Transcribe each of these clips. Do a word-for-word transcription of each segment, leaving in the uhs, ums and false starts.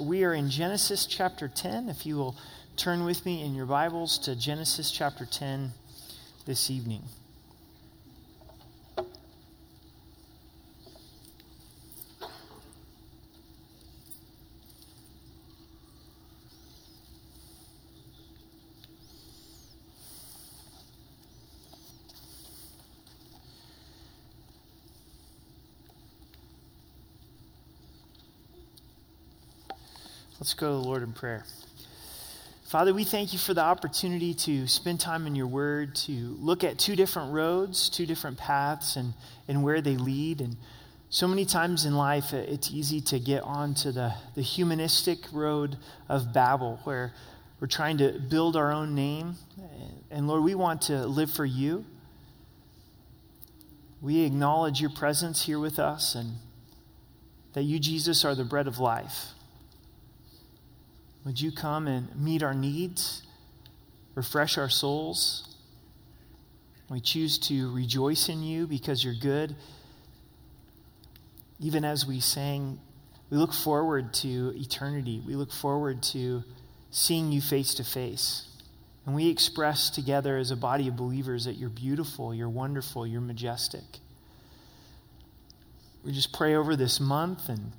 we are in Genesis chapter ten. If you will turn with me in your Bibles to Genesis chapter ten this evening. Let's go to the Lord in prayer. Father, we thank you for the opportunity to spend time in your word, to look at two different roads, two different paths, and, and where they lead. And so many times in life, it's easy to get onto the, the humanistic road of Babel, where we're trying to build our own name. And Lord, we want to live for you. We acknowledge your presence here with us and that you, Jesus, are the bread of life. Would you come and meet our needs, refresh our souls? We choose to rejoice in you because you're good. Even as we sang, we look forward to eternity. We look forward to seeing you face to face. And we express together as a body of believers that you're beautiful, you're wonderful, you're majestic. We just pray over this month and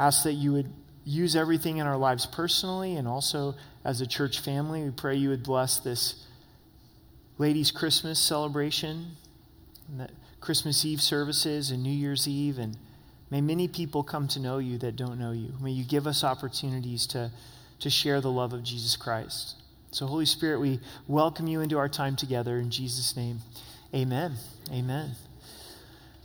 ask that you would use everything in our lives personally and also as a church family. We pray you would bless this ladies' Christmas celebration, and the Christmas Eve services and New Year's Eve, and may many people come to know you that don't know you. May you give us opportunities to, to share the love of Jesus Christ. So Holy Spirit, we welcome you into our time together in Jesus' name. Amen. Amen.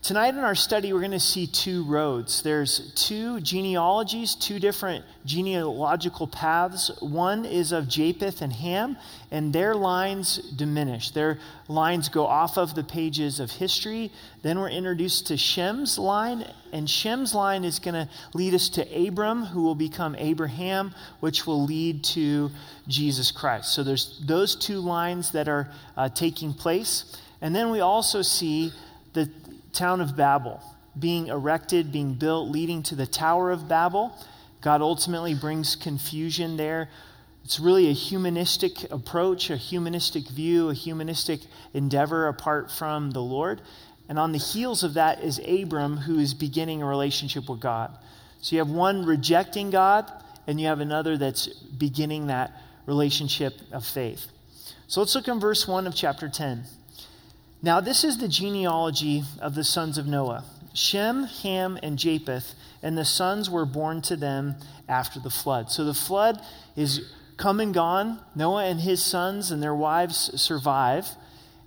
Tonight in our study, we're going to see two roads. There's two genealogies, two different genealogical paths. One is of Japheth and Ham, and their lines diminish. Their lines go off of the pages of history. Then we're introduced to Shem's line, and Shem's line is going to lead us to Abram, who will become Abraham, which will lead to Jesus Christ. So there's those two lines that are uh, taking place. And then we also see the town of Babel being erected, being built, leading to the Tower of Babel. God ultimately brings confusion there. It's really a humanistic approach, a humanistic view, a humanistic endeavor apart from the Lord. And on the heels of that is Abram, who is beginning a relationship with God. So you have one rejecting God, and you have another that's beginning that relationship of faith. So let's look in verse one of chapter ten. Now this is the genealogy of the sons of Noah, Shem, Ham, and Japheth, and the sons were born to them after the flood. So the flood is come and gone. Noah and his sons and their wives survive,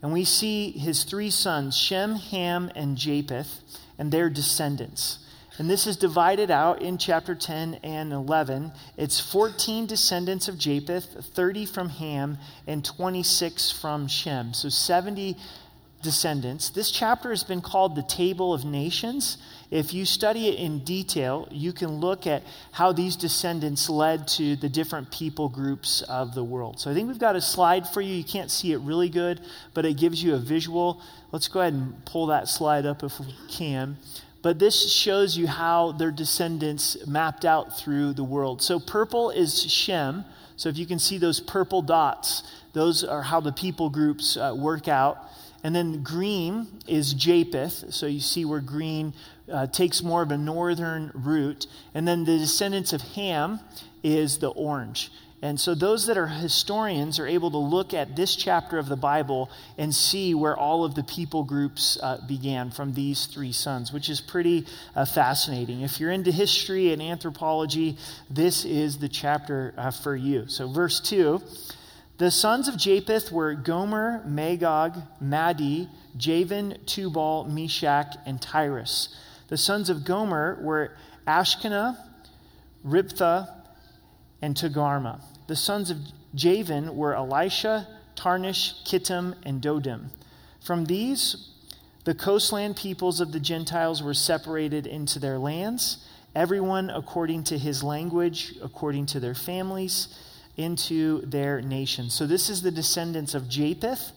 and we see his three sons, Shem, Ham, and Japheth, and their descendants. And this is divided out in chapter ten and eleven. It's fourteen descendants of Japheth, thirty from Ham, and twenty-six from Shem. So seventy descendants. This chapter has been called the Table of Nations. If you study it in detail, you can look at how these descendants led to the different people groups of the world. So I think we've got a slide for you. You can't see it really good, but it gives you a visual. Let's go ahead and pull that slide up if we can. But this shows you how their descendants mapped out through the world. So purple is Shem. So if you can see those purple dots, those are how the people groups uh, work out. And then green is Japheth, so you see where green uh, takes more of a northern route. And then the descendants of Ham is the orange. And so those that are historians are able to look at this chapter of the Bible and see where all of the people groups uh, began from these three sons, which is pretty uh, fascinating. If you're into history and anthropology, this is the chapter uh, for you. So verse two. The sons of Japheth were Gomer, Magog, Maddi, Javan, Tubal, Meshach, and Tiras. The sons of Gomer were Ashkenaz, Riphtha, and Togarmah. The sons of Javan were Elisha, Tarnish, Kittim, and Dodim. From these, the coastland peoples of the Gentiles were separated into their lands, everyone according to his language, according to their families, into their nation. So this is the descendants of Japheth,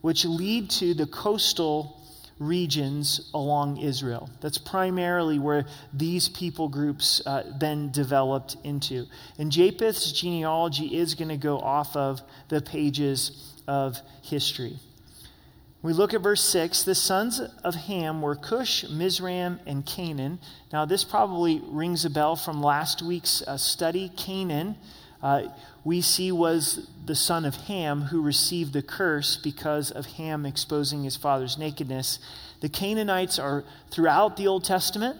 which lead to the coastal regions along Israel. That's primarily where these people groups uh, then developed into. And Japheth's genealogy is going to go off of the pages of history. We look at verse six. The sons of Ham were Cush, Mizraim, and Canaan. Now, this probably rings a bell from last week's uh, study. Canaan, uh, we see, was the son of Ham who received the curse because of Ham exposing his father's nakedness. The Canaanites are throughout the Old Testament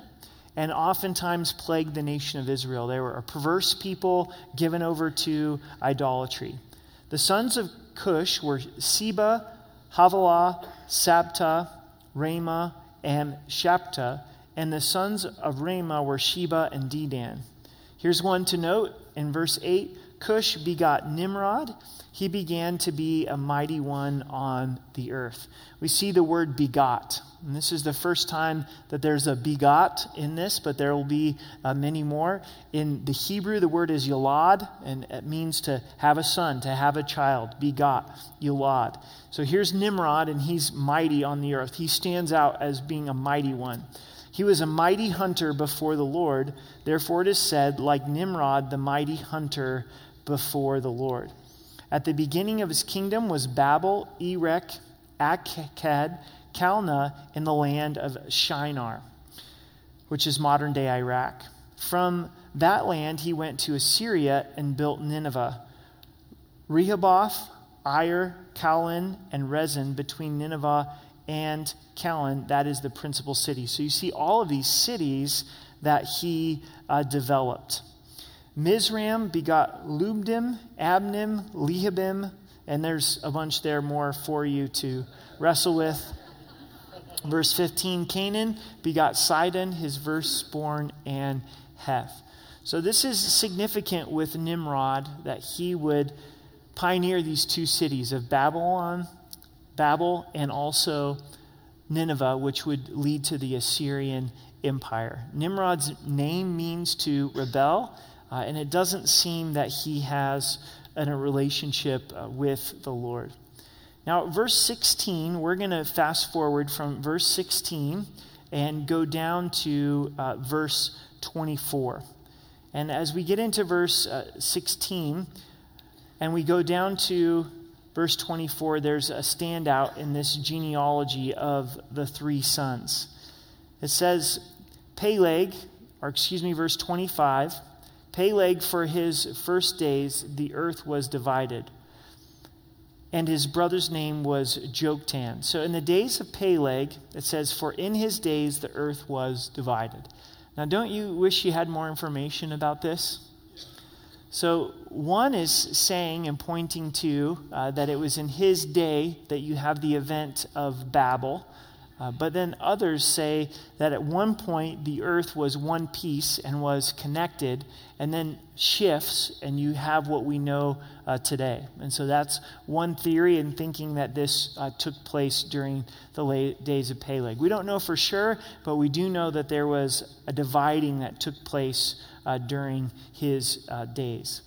and oftentimes plagued the nation of Israel. They were a perverse people given over to idolatry. The sons of Cush were Seba, Havilah, Sabta, Ramah, and Shapta, and the sons of Ramah were Sheba and Dedan. Here's one to note in verse eight. Cush begot Nimrod. He began to be a mighty one on the earth. We see the word begot. And this is the first time that there's a begot in this, but there will be uh, many more. In the Hebrew, the word is yalad, and it means to have a son, to have a child. Begot, yalad. So here's Nimrod, and he's mighty on the earth. He stands out as being a mighty one. He was a mighty hunter before the Lord. Therefore it is said, like Nimrod, the mighty hunter before the Lord. At the beginning of his kingdom was Babel, Erech, Akkad, Calneh in the land of Shinar, which is modern-day Iraq. From that land he went to Assyria and built Nineveh. Rehoboth, Ir, Callan, and Rezin between Nineveh and Callan, that is the principal city. So you see all of these cities that he uh, developed. Mizraim begot Lubdim, Abnim, Lehabim, and there's a bunch there more for you to wrestle with. Verse fifteen, Canaan begot Sidon, his firstborn, and Heth. So this is significant with Nimrod that he would pioneer these two cities of Babylon, Babel, and also Nineveh, which would lead to the Assyrian Empire. Nimrod's name means to rebel, uh, and it doesn't seem that he has an, a relationship uh, with the Lord. Now, verse sixteen, we're going to fast forward from verse sixteen and go down to uh, verse twenty-four. And as we get into verse uh, sixteen and we go down to verse twenty-four, there's a standout in this genealogy of the three sons. It says, Peleg, or excuse me, verse twenty-five, Peleg for his first days the earth was divided. And his brother's name was Joktan. So in the days of Peleg, it says, for in his days the earth was divided. Now, don't you wish you had more information about this? So one is saying and pointing to uh, that it was in his day that you have the event of Babel. Uh, but then others say that at one point the earth was one piece and was connected, and then shifts, and you have what we know uh, today. And so that's one theory in thinking that this uh, took place during the late days of Peleg. We don't know for sure, but we do know that there was a dividing that took place uh, during his uh, days.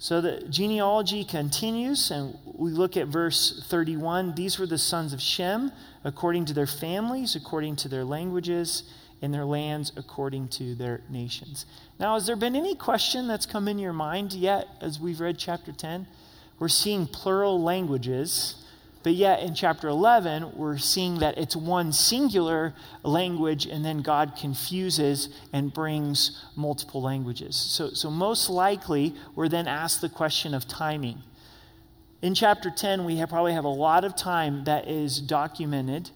So the genealogy continues, and we look at verse thirty-one. These were the sons of Shem, according to their families, according to their languages, in their lands according to their nations. Now, has there been any question that's come in your mind yet as we've read chapter ten? We're seeing plural languages, but yet in chapter eleven, we're seeing that it's one singular language, and then God confuses and brings multiple languages. So, so most likely, we're then asked the question of timing. In chapter ten, we have, probably have a lot of time that is documented.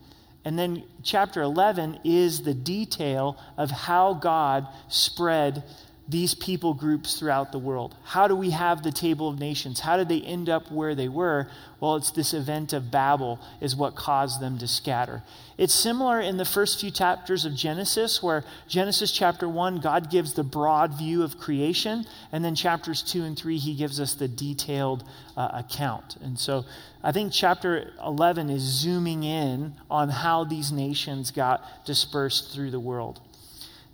And then chapter eleven is the detail of how God spread these people groups throughout the world. How do we have the table of nations? How did they end up where they were? Well, it's this event of Babel is what caused them to scatter. It's similar in the first few chapters of Genesis, where Genesis chapter one, God gives the broad view of creation, and then chapters two and three, he gives us the detailed uh, account. And so I think chapter eleven is zooming in on how these nations got dispersed through the world.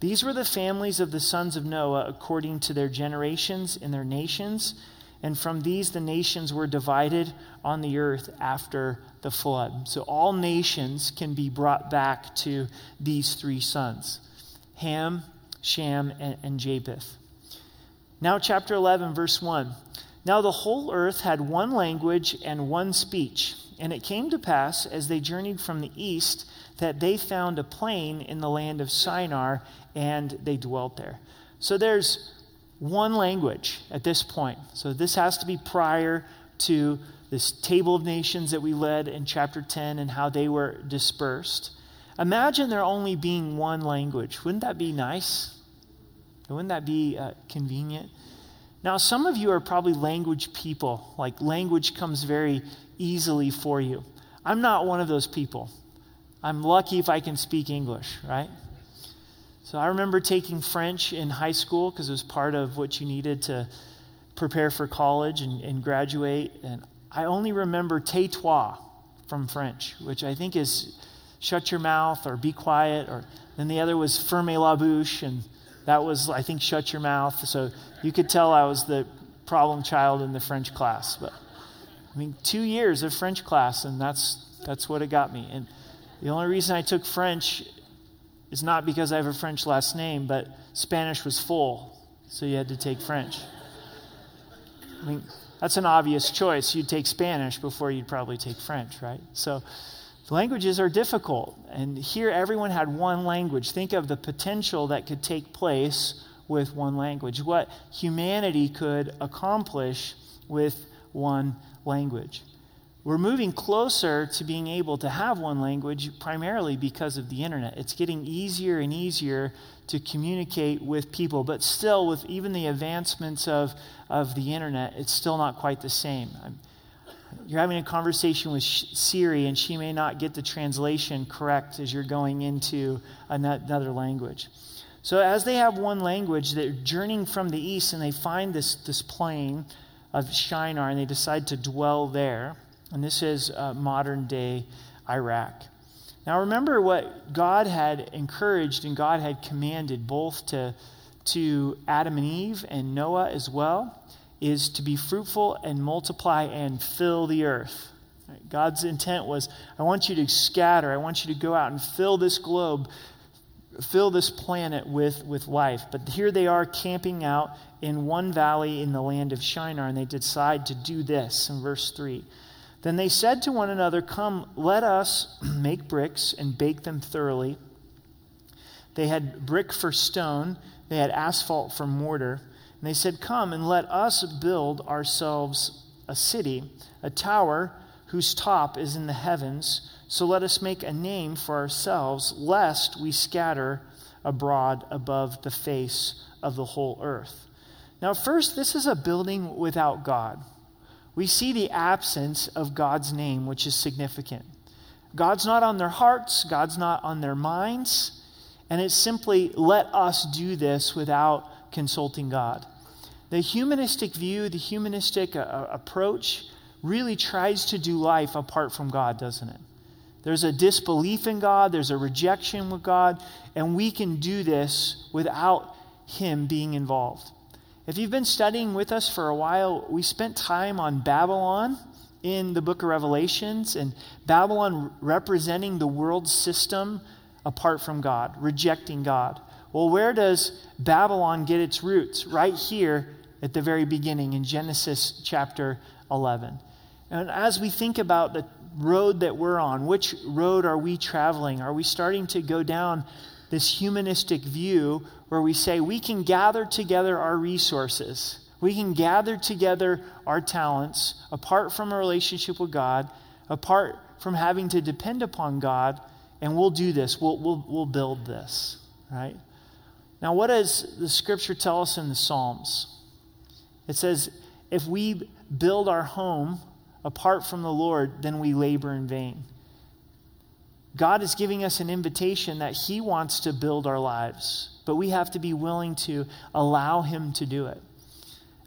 These were the families of the sons of Noah according to their generations and their nations. And from these, the nations were divided on the earth after the flood. So all nations can be brought back to these three sons, Ham, Shem, and, and Japheth. Now chapter eleven, verse one. Now the whole earth had one language and one speech. And it came to pass, as they journeyed from the east, that they found a plain in the land of Shinar, and they dwelt there. So there's one language at this point. So this has to be prior to this table of nations that we led in chapter ten and how they were dispersed. Imagine there only being one language. Wouldn't that be nice? Wouldn't that be uh, convenient? Now, some of you are probably language people. Like, language comes very easily for you. I'm not one of those people. I'm lucky if I can speak English, right? So I remember taking French in high school because it was part of what you needed to prepare for college and, and graduate. And I only remember tais-toi from French, which I think is shut your mouth or be quiet. Or then the other was fermez la bouche, and that was, I think, shut your mouth. So you could tell I was the problem child in the French class. But I mean, two years of French class, and that's that's what it got me. And the only reason I took French is not because I have a French last name, but Spanish was full, so you had to take French. I mean, that's an obvious choice. You'd take Spanish before you'd probably take French, right? So languages are difficult, and here everyone had one language. Think of the potential that could take place with one language, what humanity could accomplish with one language. We're moving closer to being able to have one language primarily because of the internet. It's getting easier and easier to communicate with people, but still, with even the advancements of, of the internet, it's still not quite the same. I'm, you're having a conversation with Siri, and she may not get the translation correct as you're going into another language. So as they have one language, they're journeying from the east, and they find this, this plain of Shinar, and they decide to dwell there. And this is uh, modern-day Iraq. Now remember what God had encouraged and God had commanded both to, to Adam and Eve and Noah as well, is to be fruitful and multiply and fill the earth. God's intent was, I want you to scatter. I want you to go out and fill this globe, fill this planet with, with life. But here they are camping out in one valley in the land of Shinar, and they decide to do this in verse three. Then they said to one another, come, let us make bricks and bake them thoroughly. They had brick for stone. They had asphalt for mortar. And they said, come and let us build ourselves a city, a tower whose top is in the heavens. So let us make a name for ourselves, lest we scatter abroad above the face of the whole earth. Now, first, this is a building without God. We see the absence of God's name, which is significant. God's not on their hearts. God's not on their minds. And it's simply, let us do this without consulting God. The humanistic view, the humanistic uh, approach really tries to do life apart from God, doesn't it? There's a disbelief in God. There's a rejection with God. And we can do this without Him being involved. If you've been studying with us for a while, we spent time on Babylon in the book of Revelations, and Babylon representing the world system apart from God, rejecting God. Well, where does Babylon get its roots? Right here at the very beginning in Genesis chapter eleven. And as we think about the road that we're on, which road are we traveling? Are we starting to go down this humanistic view where we say we can gather together our resources, we can gather together our talents apart from a relationship with God, apart from having to depend upon God, and we'll do this, we'll, we'll, we'll build this, right? Now what does the scripture tell us in the Psalms? It says, if we build our home apart from the Lord, then we labor in vain. God is giving us an invitation that He wants to build our lives, but we have to be willing to allow Him to do it.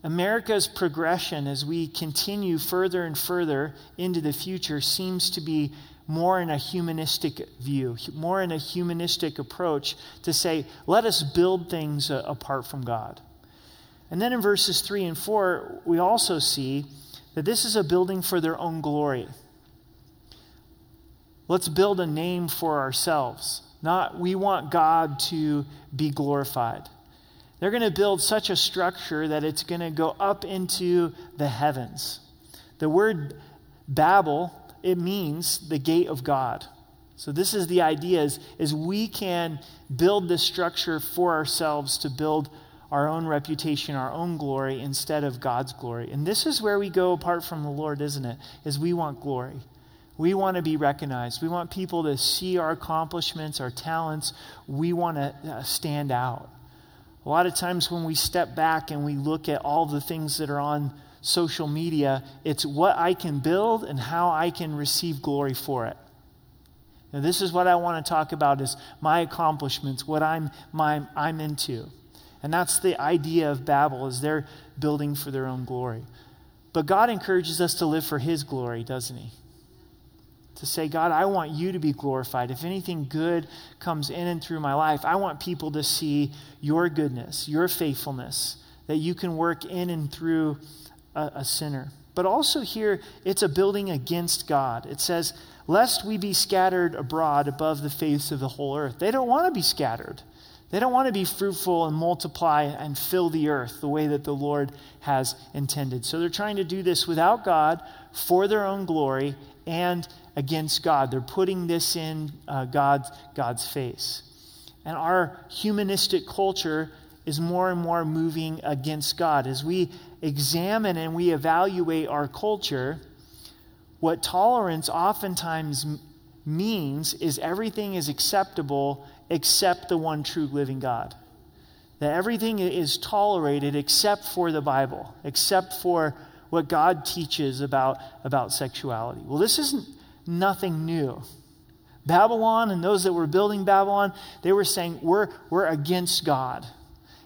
America's progression as we continue further and further into the future seems to be more in a humanistic view, more in a humanistic approach to say, let us build things apart from God. And then in verses three and four, we also see that this is a building for their own glory. Let's build a name for ourselves. Not we want God to be glorified. They're going to build such a structure that it's going to go up into the heavens. The word Babel, it means the gate of God. So this is the idea is, is we can build this structure for ourselves to build our own reputation, our own glory, instead of God's glory. And this is where we go apart from the Lord, isn't it? Is we want glory. We want to be recognized. We want people to see our accomplishments, our talents. We want to stand out. A lot of times when we step back and we look at all the things that are on social media, it's what I can build and how I can receive glory for it. Now, this is what I want to talk about is my accomplishments, what I'm my, I'm into. And that's the idea of Babel, is they're building for their own glory. But God encourages us to live for his glory, doesn't he? To say, God, I want you to be glorified. If anything good comes in and through my life, I want people to see your goodness, your faithfulness, that you can work in and through a, a sinner. But also here, it's a building against God. It says, lest we be scattered abroad above the face of the whole earth. They don't want to be scattered. They don't want to be fruitful and multiply and fill the earth the way that the Lord has intended. So they're trying to do this without God, for their own glory, and against God. They're putting this in uh, God's, God's face. And our humanistic culture is more and more moving against God. As we examine and we evaluate our culture, what tolerance oftentimes m- means is everything is acceptable except the one true living God. That everything is tolerated except for the Bible, except for what God teaches about, about sexuality. Well, this isn't nothing new. Babylon and those that were building Babylon, they were saying, we're, we're against God.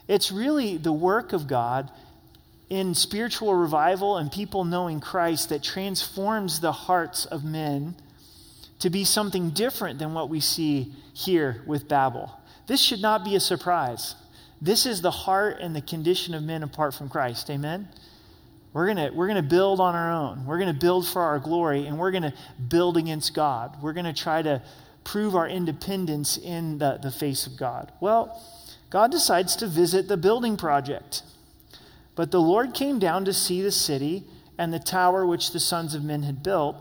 It's really the work of God in spiritual revival and people knowing Christ that transforms the hearts of men to be something different than what we see here with Babel. This should not be a surprise. This is the heart and the condition of men apart from Christ. Amen? We're gonna, we're gonna build on our own. We're gonna build for our glory, and we're gonna build against God. We're gonna try to prove our independence in the, the face of God. Well, God decides to visit the building project. But the Lord came down to see the city and the tower which the sons of men had built.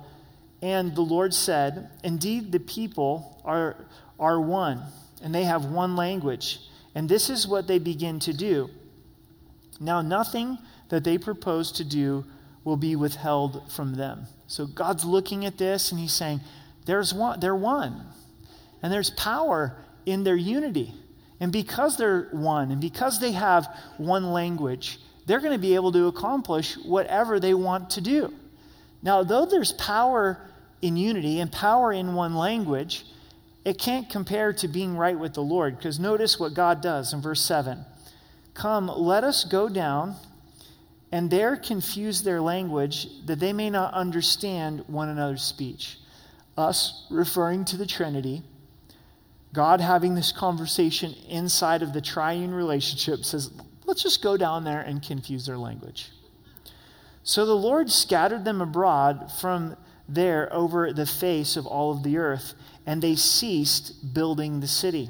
And the Lord said, indeed, the people are, are one, and they have one language. And this is what they begin to do. Now nothing that they propose to do will be withheld from them. So God's looking at this, and he's saying, "There's one, they're one. And there's power in their unity. And because they're one, and because they have one language, they're going to be able to accomplish whatever they want to do." Now, though there's power in unity and power in one language, it can't compare to being right with the Lord, because notice what God does in verse seven. Come, let us go down, and there confuse their language, that they may not understand one another's speech. Us, referring to the Trinity, God having this conversation inside of the triune relationship, says, let's just go down there and confuse their language. So the Lord scattered them abroad from there over the face of all of the earth, and they ceased building the city.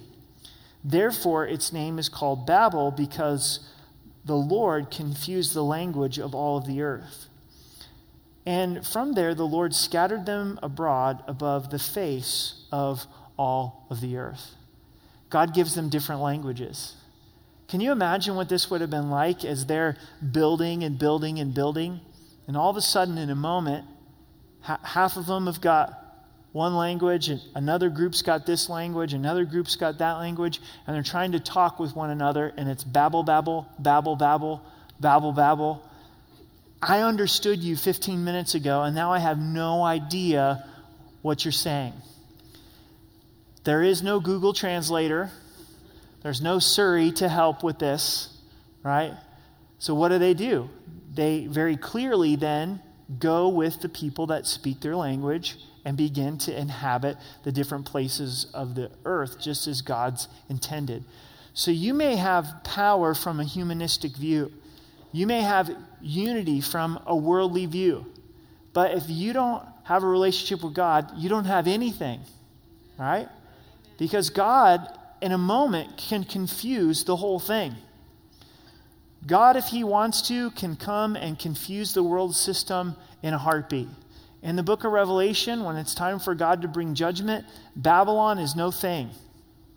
Therefore, its name is called Babel, because the Lord confused the language of all of the earth. And from there, the Lord scattered them abroad above the face of all of the earth. God gives them different languages. Can you imagine what this would have been like as they're building and building and building? And all of a sudden, in a moment, ha- half of them have got one language, and another group's got this language, another group's got that language, and they're trying to talk with one another, and it's Babel, Babel, Babel, Babel, Babel, Babel. I understood you fifteen minutes ago, and now I have no idea what you're saying. There is no Google Translator. There's no Siri to help with this, right? So what do they do? They very clearly then go with the people that speak their language and begin to inhabit the different places of the earth, just as God's intended. So you may have power from a humanistic view. You may have unity from a worldly view, but if you don't have a relationship with God, you don't have anything, right? Because God, in a moment, can confuse the whole thing. God, if he wants to, can come and confuse the world system in a heartbeat. In the book of Revelation, when it's time for God to bring judgment, Babylon is no thing.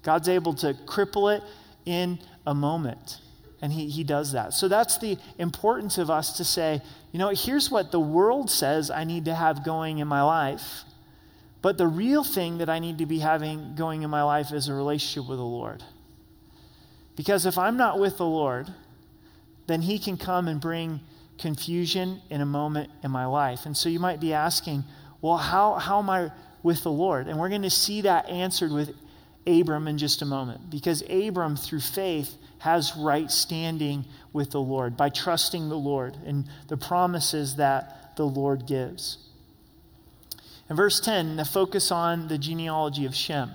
God's able to cripple it in a moment. And he, he does that. So that's the importance of us to say, you know, here's what the world says I need to have going in my life. But the real thing that I need to be having going in my life is a relationship with the Lord. Because if I'm not with the Lord, then he can come and bring confusion in a moment in my life. And so you might be asking, well, how, how am I with the Lord? And we're going to see that answered with Abram in just a moment. Because Abram, through faith, has right standing with the Lord by trusting the Lord and the promises that the Lord gives. In verse ten, the focus on the genealogy of Shem.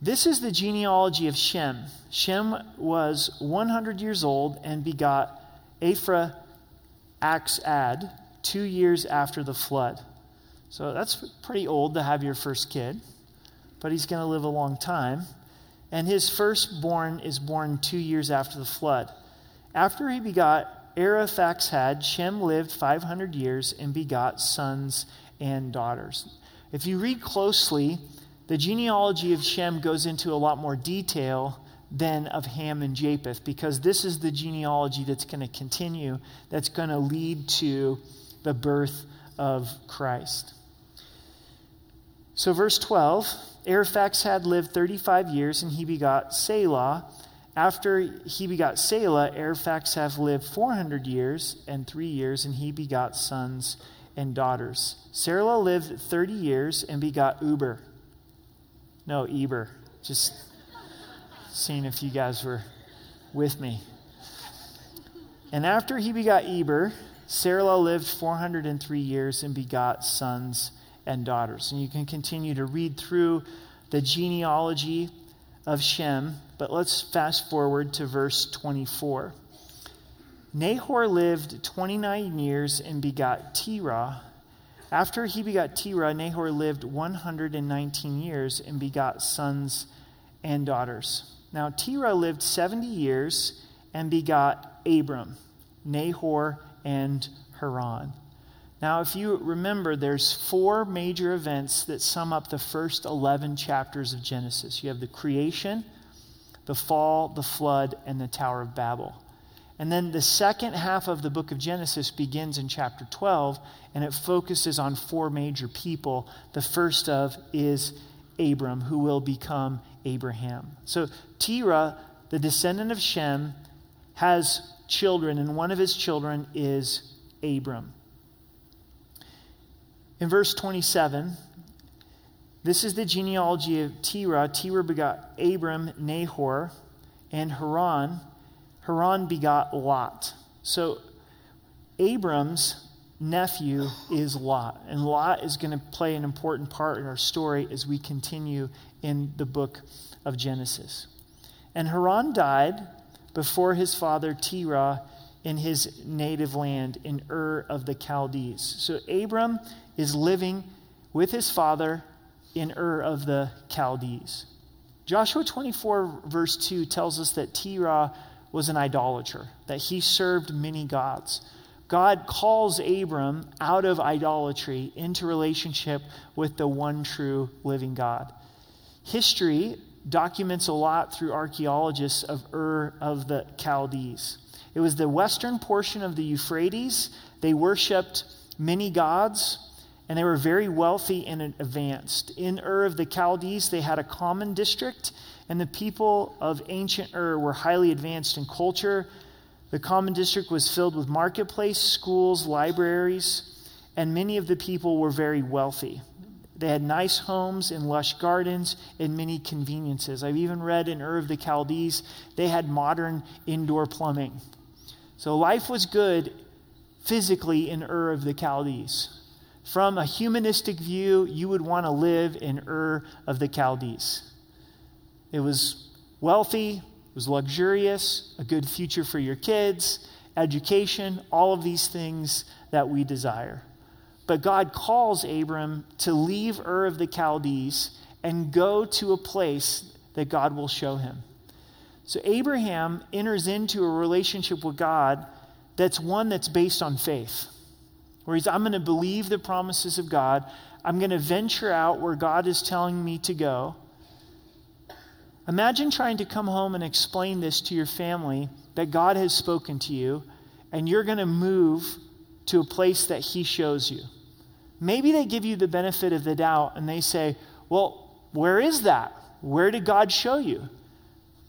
This is the genealogy of Shem. Shem was one hundred years old and begot Aphra-Axad two years after the flood. So that's pretty old to have your first kid, but he's going to live a long time. And his firstborn is born two years after the flood. After he begot Arphaxad, Shem lived five hundred years and begot sons and daughters. If you read closely, the genealogy of Shem goes into a lot more detail than of Ham and Japheth, because this is the genealogy that's going to continue, that's going to lead to the birth of Christ. So verse twelve, Arphaxad lived thirty-five years, and he begot Salah. After he begot Salah, Arphaxad lived four hundred years and three years, and he begot sons and daughters. Salah lived thirty years and begot Uber. No, Eber. Just seeing if you guys were with me. And after he begot Eber, Salah lived four hundred three years and begot sons and daughters. And you can continue to read through the genealogy of Shem, but let's fast forward to verse twenty-four. Nahor lived twenty-nine years and begot Terah. After he begot Terah, Nahor lived one hundred nineteen years and begot sons and daughters. Now Terah lived seventy years and begot Abram, Nahor, and Haran. Now, if you remember, there's four major events that sum up the first eleven chapters of Genesis. You have the creation, the fall, the flood, and the Tower of Babel. And then the second half of the book of Genesis begins in chapter twelve, and it focuses on four major people. The first of is Abram, who will become Abraham. So Terah, the descendant of Shem, has children, and one of his children is Abram. In verse twenty-seven, this is the genealogy of Terah. Terah begot Abram, Nahor, and Haran. Haran begot Lot. So Abram's nephew is Lot. And Lot is going to play an important part in our story as we continue in the book of Genesis. And Haran died before his father Terah in his native land in Ur of the Chaldees. So Abram is living with his father in Ur of the Chaldees. Joshua twenty-four verse two tells us that Terah was an idolater, that he served many gods. God calls Abram out of idolatry into relationship with the one true living God. History documents a lot through archaeologists of Ur of the Chaldees. It was the western portion of the Euphrates. They worshipped many gods, and they were very wealthy and advanced. In Ur of the Chaldees, they had a common district, and the people of ancient Ur were highly advanced in culture. The common district was filled with marketplace, schools, libraries, and many of the people were very wealthy. They had nice homes and lush gardens and many conveniences. I've even read in Ur of the Chaldees, they had modern indoor plumbing. So life was good physically in Ur of the Chaldees. From a humanistic view, you would want to live in Ur of the Chaldees. It was wealthy, it was luxurious, a good future for your kids, education, all of these things that we desire. But God calls Abram to leave Ur of the Chaldees and go to a place that God will show him. So Abraham enters into a relationship with God that's one that's based on faith, where he's, I'm going to believe the promises of God. I'm going to venture out where God is telling me to go. Imagine trying to come home and explain this to your family, that God has spoken to you, and you're going to move to a place that he shows you. Maybe they give you the benefit of the doubt and they say, well, where is that? Where did God show you?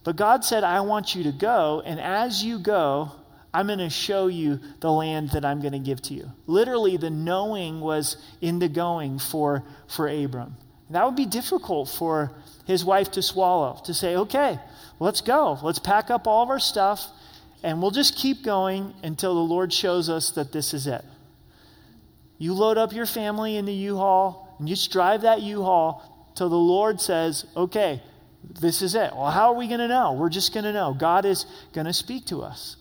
But God said, I want you to go, and as you go, I'm going to show you the land that I'm going to give to you. Literally, the knowing was in the going for, for Abram. And that would be difficult for his wife to swallow, to say, okay, let's go. Let's pack up all of our stuff, and we'll just keep going until the Lord shows us that this is it. You load up your family in the U-Haul, and you just drive that U-Haul till the Lord says, okay, this is it. Well, how are we going to know? We're just going to know. God is going to speak to us.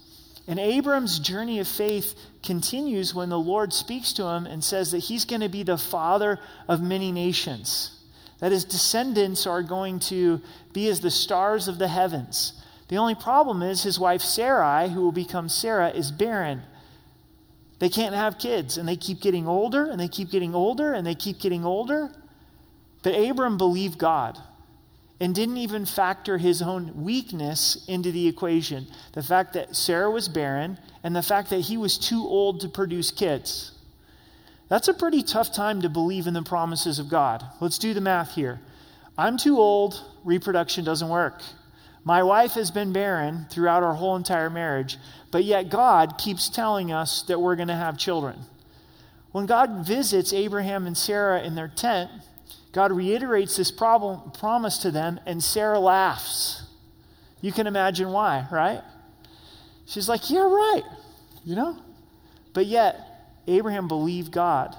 And Abram's journey of faith continues when the Lord speaks to him and says that he's going to be the father of many nations, that his descendants are going to be as the stars of the heavens. The only problem is his wife Sarai, who will become Sarah, is barren. They can't have kids, and they keep getting older, and they keep getting older, and they keep getting older. But Abram believed God and didn't even factor his own weakness into the equation. The fact that Sarah was barren and the fact that he was too old to produce kids. That's a pretty tough time to believe in the promises of God. Let's do the math here. I'm too old, reproduction doesn't work. My wife has been barren throughout our whole entire marriage, but yet God keeps telling us that we're going to have children. When God visits Abraham and Sarah in their tent, God reiterates this problem, promise to them, and Sarah laughs. You can imagine why, right? She's like, yeah, right, you know? But yet, Abraham believed God.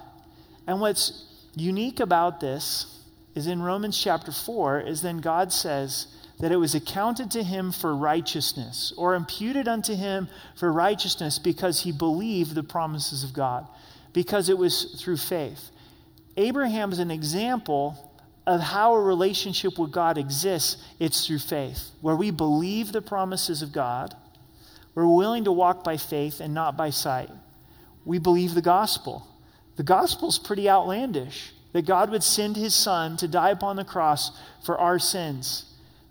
And what's unique about this is in Romans chapter four, is then God says that it was accounted to him for righteousness, or imputed unto him for righteousness, because he believed the promises of God, because it was through faith. Abraham is an example of how a relationship with God exists. It's through faith, where we believe the promises of God. We're willing to walk by faith and not by sight. We believe the gospel. The gospel's pretty outlandish, that God would send his son to die upon the cross for our sins,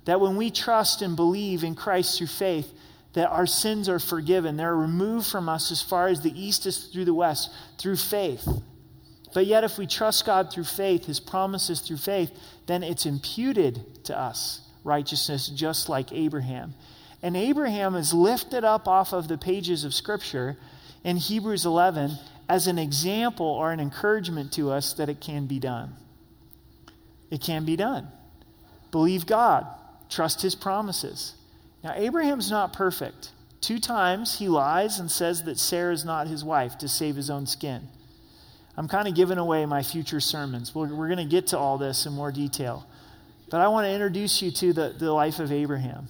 that when we trust and believe in Christ through faith, that our sins are forgiven. They're removed from us as far as the east is through the west, through faith. But yet if we trust God through faith, his promises through faith, then it's imputed to us righteousness, just like Abraham. And Abraham is lifted up off of the pages of Scripture in Hebrews eleven as an example or an encouragement to us that it can be done. It can be done. Believe God. Trust his promises. Now, Abraham's not perfect. Two times he lies and says that Sarah's not his wife to save his own skin. I'm kind of giving away my future sermons. We're, we're going to get to all this in more detail. But I want to introduce you to the, the life of Abraham.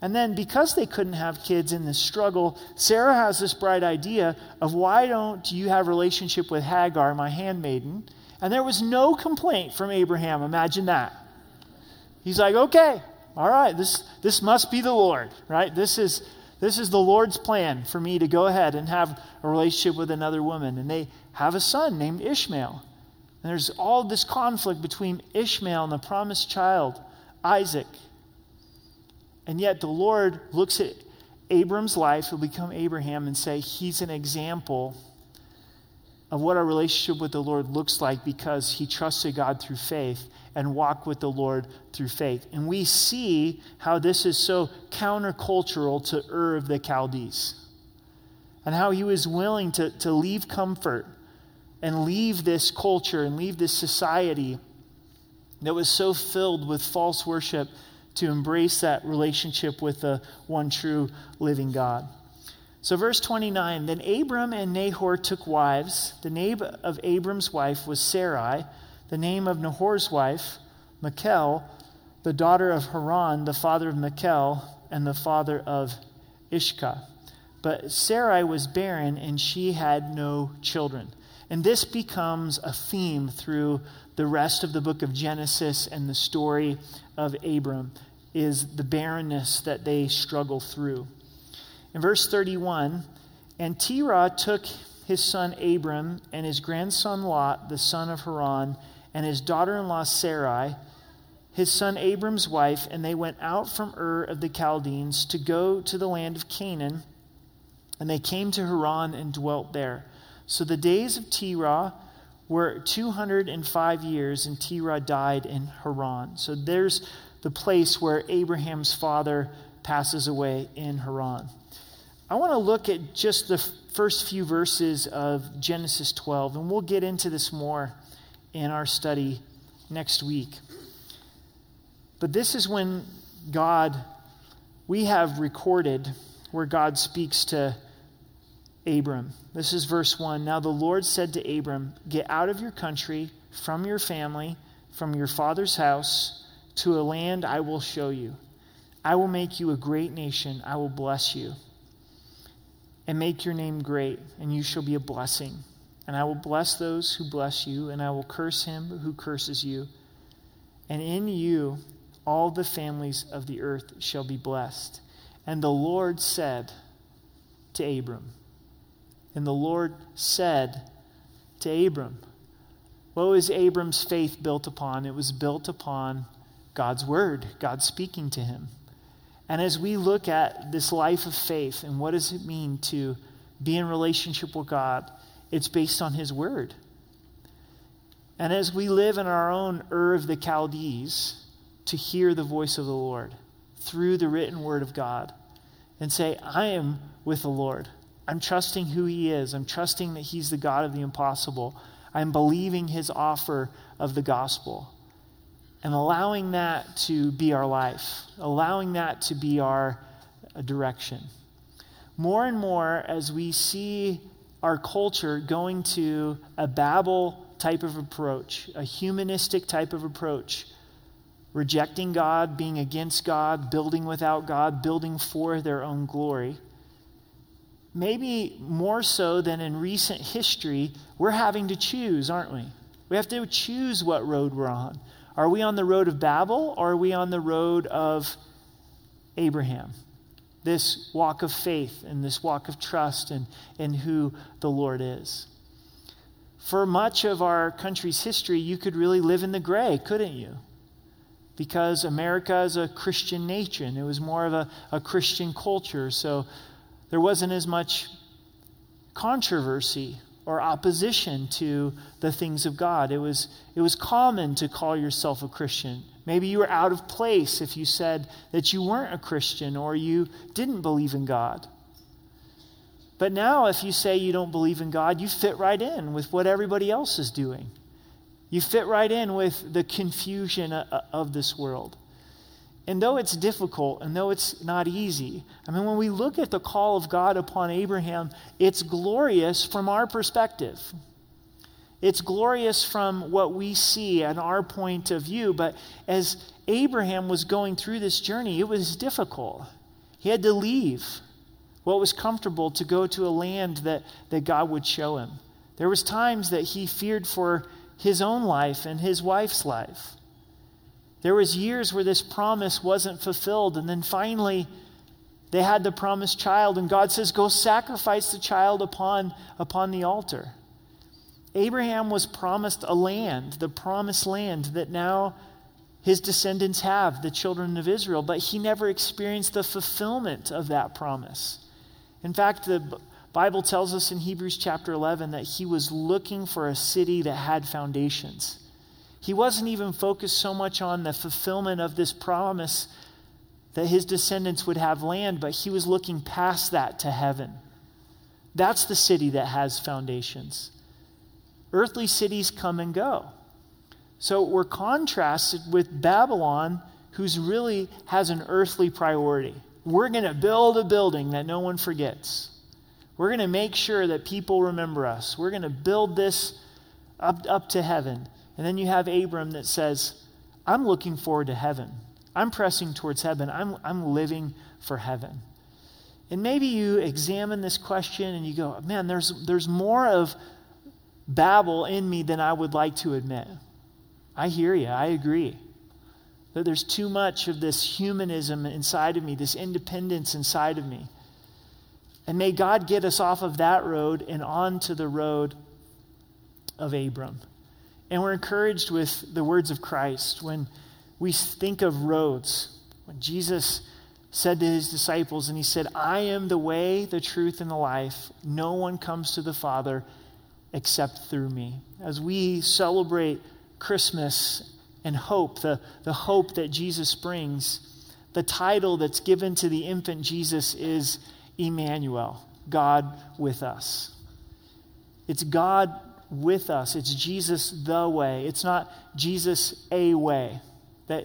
And then because they couldn't have kids in this struggle, Sarah has this bright idea of, why don't you have a relationship with Hagar, my handmaiden? And there was no complaint from Abraham. Imagine that. He's like, okay, all right, this this must be the Lord, right? This is... This is the Lord's plan for me to go ahead and have a relationship with another woman. And they have a son named Ishmael. And there's all this conflict between Ishmael and the promised child, Isaac. And yet the Lord looks at Abram's life, who will become Abraham, and say he's an example of what our relationship with the Lord looks like, because he trusted God through faith and walked with the Lord through faith. And we see how this is so countercultural to Ur of the Chaldees, and how he was willing to, to leave comfort and leave this culture and leave this society that was so filled with false worship to embrace that relationship with the one true living God. So verse twenty-nine, then Abram and Nahor took wives. The name of Abram's wife was Sarai. The name of Nahor's wife, Machel, the daughter of Haran, the father of Machel, and the father of Ishka. But Sarai was barren and she had no children. And this becomes a theme through the rest of the book of Genesis, and the story of Abram is the barrenness that they struggle through. In verse thirty-one, and Terah took his son Abram and his grandson Lot, the son of Haran, and his daughter-in-law Sarai, his son Abram's wife, and they went out from Ur of the Chaldeans to go to the land of Canaan, and they came to Haran and dwelt there. So the days of Terah were two hundred five years, and Terah died in Haran. So there's the place where Abraham's father passes away in Haran. I want to look at just the first few verses of Genesis twelve, and we'll get into this more in our study next week. But this is when God, we have recorded where God speaks to Abram. This is verse one. Now the Lord said to Abram, get out of your country, from your family, from your father's house, to a land I will show you. I will make you a great nation. I will bless you and make your name great, and you shall be a blessing. And I will bless those who bless you, and I will curse him who curses you. And in you all the families of the earth shall be blessed. And the Lord said to Abram, and the Lord said to Abram, what was Abram's faith built upon? It was built upon God's word, God speaking to him. And as we look at this life of faith and what does it mean to be in relationship with God, it's based on his word. And as we live in our own Ur of the Chaldees, to hear the voice of the Lord through the written word of God and say, I am with the Lord. I'm trusting who he is. I'm trusting that he's the God of the impossible. I'm believing his offer of the gospel and allowing that to be our life, allowing that to be our direction. More and more, as we see our culture going to a Babel type of approach, a humanistic type of approach, rejecting God, being against God, building without God, building for their own glory. Maybe more so than in recent history, we're having to choose, aren't we? We have to choose what road we're on. Are we on the road of Babel, or are we on the road of Abraham? This walk of faith and this walk of trust and, and who the Lord is. For much of our country's history, you could really live in the gray, couldn't you? Because America is a Christian nation. It was more of a, a Christian culture, so there wasn't as much controversy or opposition to the things of God. It was, it was common to call yourself a Christian. Maybe you were out of place if you said that you weren't a Christian or you didn't believe in God. But now if you say you don't believe in God, you fit right in with what everybody else is doing. You fit right in with the confusion of this world. And though it's difficult and though it's not easy, I mean, when we look at the call of God upon Abraham, it's glorious from our perspective. It's glorious from what we see and our point of view. But as Abraham was going through this journey, it was difficult. He had to leave what was comfortable to go to a land that, that God would show him. There was times that he feared for his own life and his wife's life. There was years where this promise wasn't fulfilled, and then finally they had the promised child, and God says, go sacrifice the child upon, upon the altar. Abraham was promised a land, the promised land that now his descendants have, the children of Israel, but he never experienced the fulfillment of that promise. In fact, the Bible tells us in Hebrews chapter eleven that he was looking for a city that had foundations. He wasn't even focused so much on the fulfillment of this promise that his descendants would have land, but he was looking past that to heaven. That's the city that has foundations. Earthly cities come and go. So we're contrasted with Babylon, who's really has an earthly priority. We're going to build a building that no one forgets. We're going to make sure that people remember us. We're going to build this up, up to heaven. And then you have Abram that says, I'm looking forward to heaven. I'm pressing towards heaven. I'm, I'm living for heaven. And maybe you examine this question and you go, man, there's, there's more of Babel in me than I would like to admit. I hear you. I agree. That there's too much of this humanism inside of me, this independence inside of me. And may God get us off of that road and onto the road of Abram. And we're encouraged with the words of Christ when we think of roads. When Jesus said to his disciples, and he said, I am the way, the truth, and the life. No one comes to the Father except through me. As we celebrate Christmas and hope, the, the hope that Jesus brings, the title that's given to the infant Jesus is Emmanuel, God with us. It's God with us. It's Jesus the way. It's not Jesus a way. That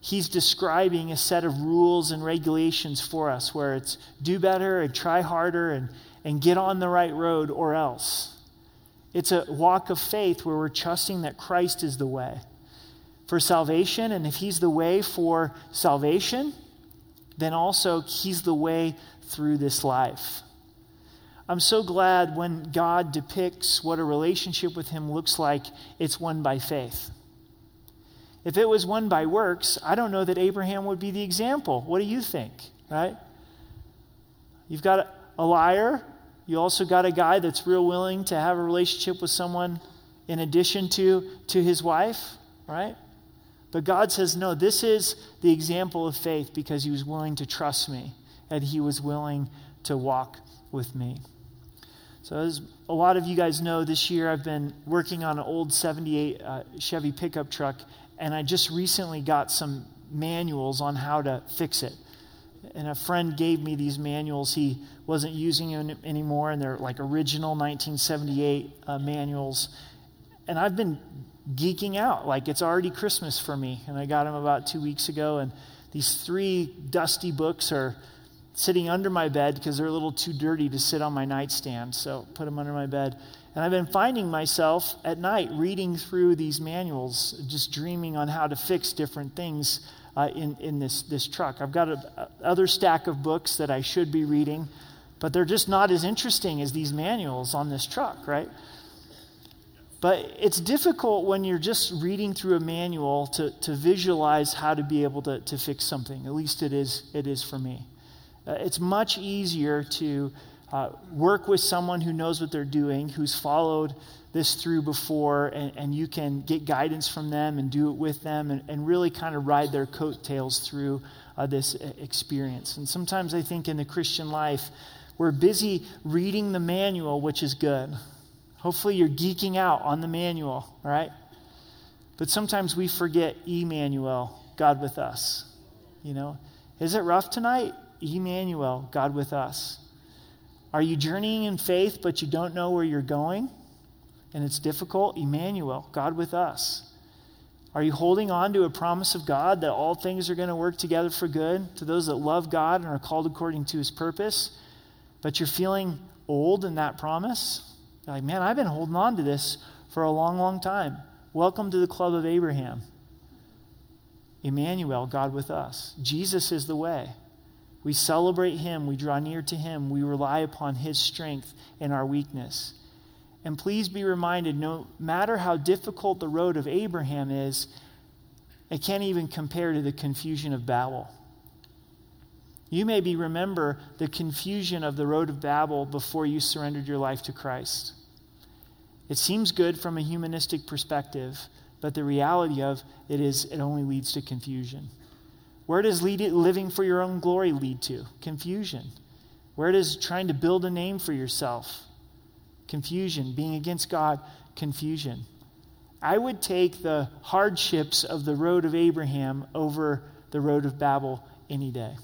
he's describing a set of rules and regulations for us where it's do better and try harder and, and get on the right road or else. It's a walk of faith where we're trusting that Christ is the way for salvation. And if he's the way for salvation, then also he's the way through this life. I'm so glad when God depicts what a relationship with him looks like, it's one by faith. If it was won by works, I don't know that Abraham would be the example. What do you think, right? You've got a liar. You also got a guy that's real willing to have a relationship with someone in addition to, to his wife, right? But God says, no, this is the example of faith because he was willing to trust me and he was willing to walk with me. So as a lot of you guys know, this year I've been working on an old seventy-eight uh, Chevy pickup truck. And I just recently got some manuals on how to fix it. And a friend gave me these manuals. He wasn't using them anymore, and they're like original nineteen seventy-eight uh, manuals. And I've been geeking out. Like, it's already Christmas for me. And I got them about two weeks ago. And these three dusty books are sitting under my bed because they're a little too dirty to sit on my nightstand. So put them under my bed. And I've been finding myself at night reading through these manuals, just dreaming on how to fix different things uh, in, in this, this truck. I've got a, a other stack of books that I should be reading, but they're just not as interesting as these manuals on this truck, right? But it's difficult when you're just reading through a manual to, to visualize how to be able to, to fix something. At least it is, it is for me. Uh, it's much easier to Uh, work with someone who knows what they're doing, who's followed this through before, and, and you can get guidance from them and do it with them and, and really kind of ride their coattails through uh, this experience. And sometimes I think in the Christian life, we're busy reading the manual, which is good. Hopefully you're geeking out on the manual, right? But sometimes we forget Emmanuel, God with us. You know, is it rough tonight? Emmanuel, God with us. Are you journeying in faith, but you don't know where you're going? And it's difficult? Emmanuel, God with us. Are you holding on to a promise of God that all things are going to work together for good to those that love God and are called according to his purpose, but you're feeling old in that promise? You're like, man, I've been holding on to this for a long, long time. Welcome to the club of Abraham. Emmanuel, God with us. Jesus is the way. We celebrate him. We draw near to him. We rely upon his strength in our weakness. And please be reminded, no matter how difficult the road of Abraham is, it can't even compare to the confusion of Babel. You maybe remember the confusion of the road of Babel before you surrendered your life to Christ. It seems good from a humanistic perspective, but the reality of it is it only leads to confusion. Where does living for your own glory lead to? Confusion. Where does trying to build a name for yourself? Confusion. Being against God, confusion. I would take the hardships of the road of Abraham over the road of Babel any day.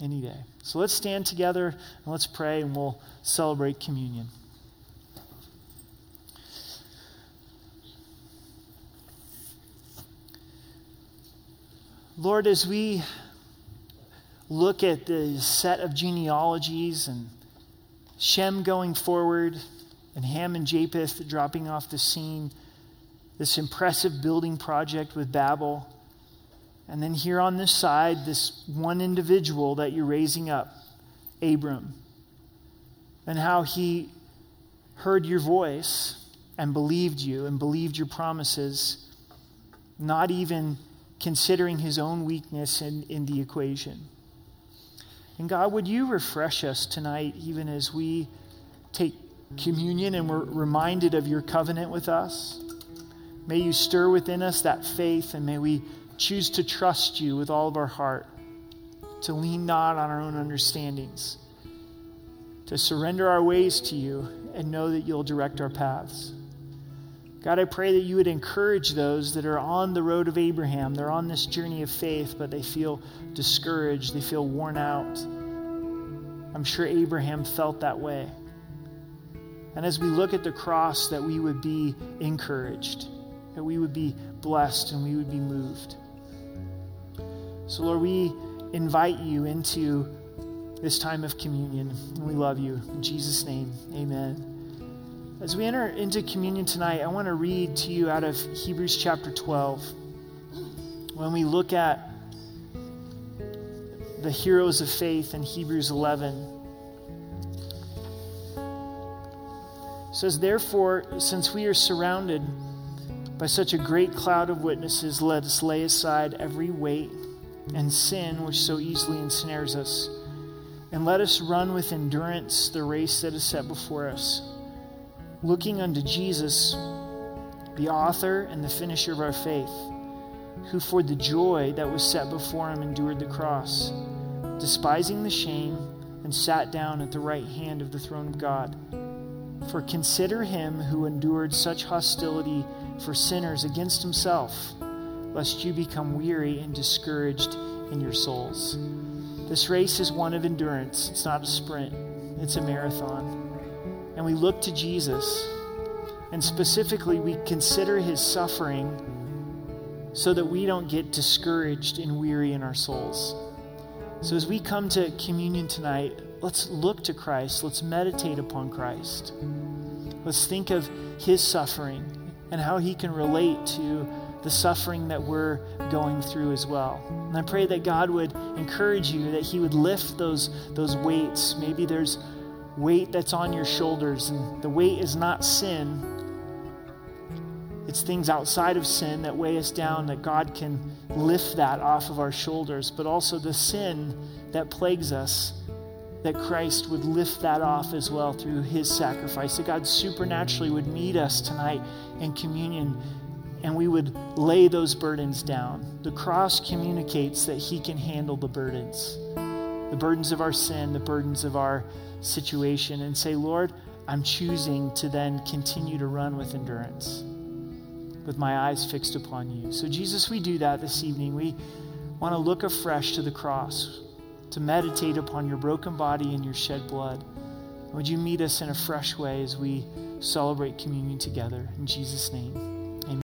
Any day. So let's stand together and let's pray and we'll celebrate communion. Lord, as we look at the set of genealogies and Shem going forward and Ham and Japheth dropping off the scene, this impressive building project with Babel, and then here on this side, this one individual that you're raising up Abram and how he heard your voice and believed you and believed your promises, not even considering his own weakness in, in the equation. And God, would you refresh us tonight, even as we take communion and we're reminded of your covenant with us? May you stir within us that faith, and may we choose to trust you with all of our heart, to lean not on our own understandings, to surrender our ways to you and know that you'll direct our paths. God, I pray that you would encourage those that are on the road of Abraham. They're on this journey of faith, but they feel discouraged. They feel worn out. I'm sure Abraham felt that way. And as we look at the cross, that we would be encouraged, that we would be blessed, and we would be moved. So, Lord, we invite you into this time of communion, and we love you. In Jesus' name, amen. As we enter into communion tonight, I want to read to you out of Hebrews chapter twelve. When we look at the heroes of faith in Hebrews eleven, it says, "Therefore, since we are surrounded by such a great cloud of witnesses, let us lay aside every weight and sin which so easily ensnares us, and let us run with endurance the race that is set before us, looking unto Jesus, the author and the finisher of our faith, who for the joy that was set before him endured the cross, despising the shame, and sat down at the right hand of the throne of God. For consider him who endured such hostility for sinners against himself, lest you become weary and discouraged in your souls." This race is one of endurance. It's not a sprint. It's a marathon. And we look to Jesus, and specifically we consider his suffering so that we don't get discouraged and weary in our souls. So as we come to communion tonight, let's look to Christ. Let's meditate upon Christ. Let's think of his suffering and how he can relate to the suffering that we're going through as well. And I pray that God would encourage you, that he would lift those, those weights. Maybe there's weight that's on your shoulders, and the weight is not sin. It's things outside of sin that weigh us down, that God can lift that off of our shoulders, but also the sin that plagues us, that Christ would lift that off as well through his sacrifice, that God supernaturally would meet us tonight in communion, and we would lay those burdens down. The cross communicates that he can handle the burdens, the burdens of our sin, the burdens of our situation, and say, "Lord, I'm choosing to then continue to run with endurance, with my eyes fixed upon you." So Jesus, we do that this evening. We want to look afresh to the cross, to meditate upon your broken body and your shed blood. Would you meet us in a fresh way as we celebrate communion together? In Jesus' name.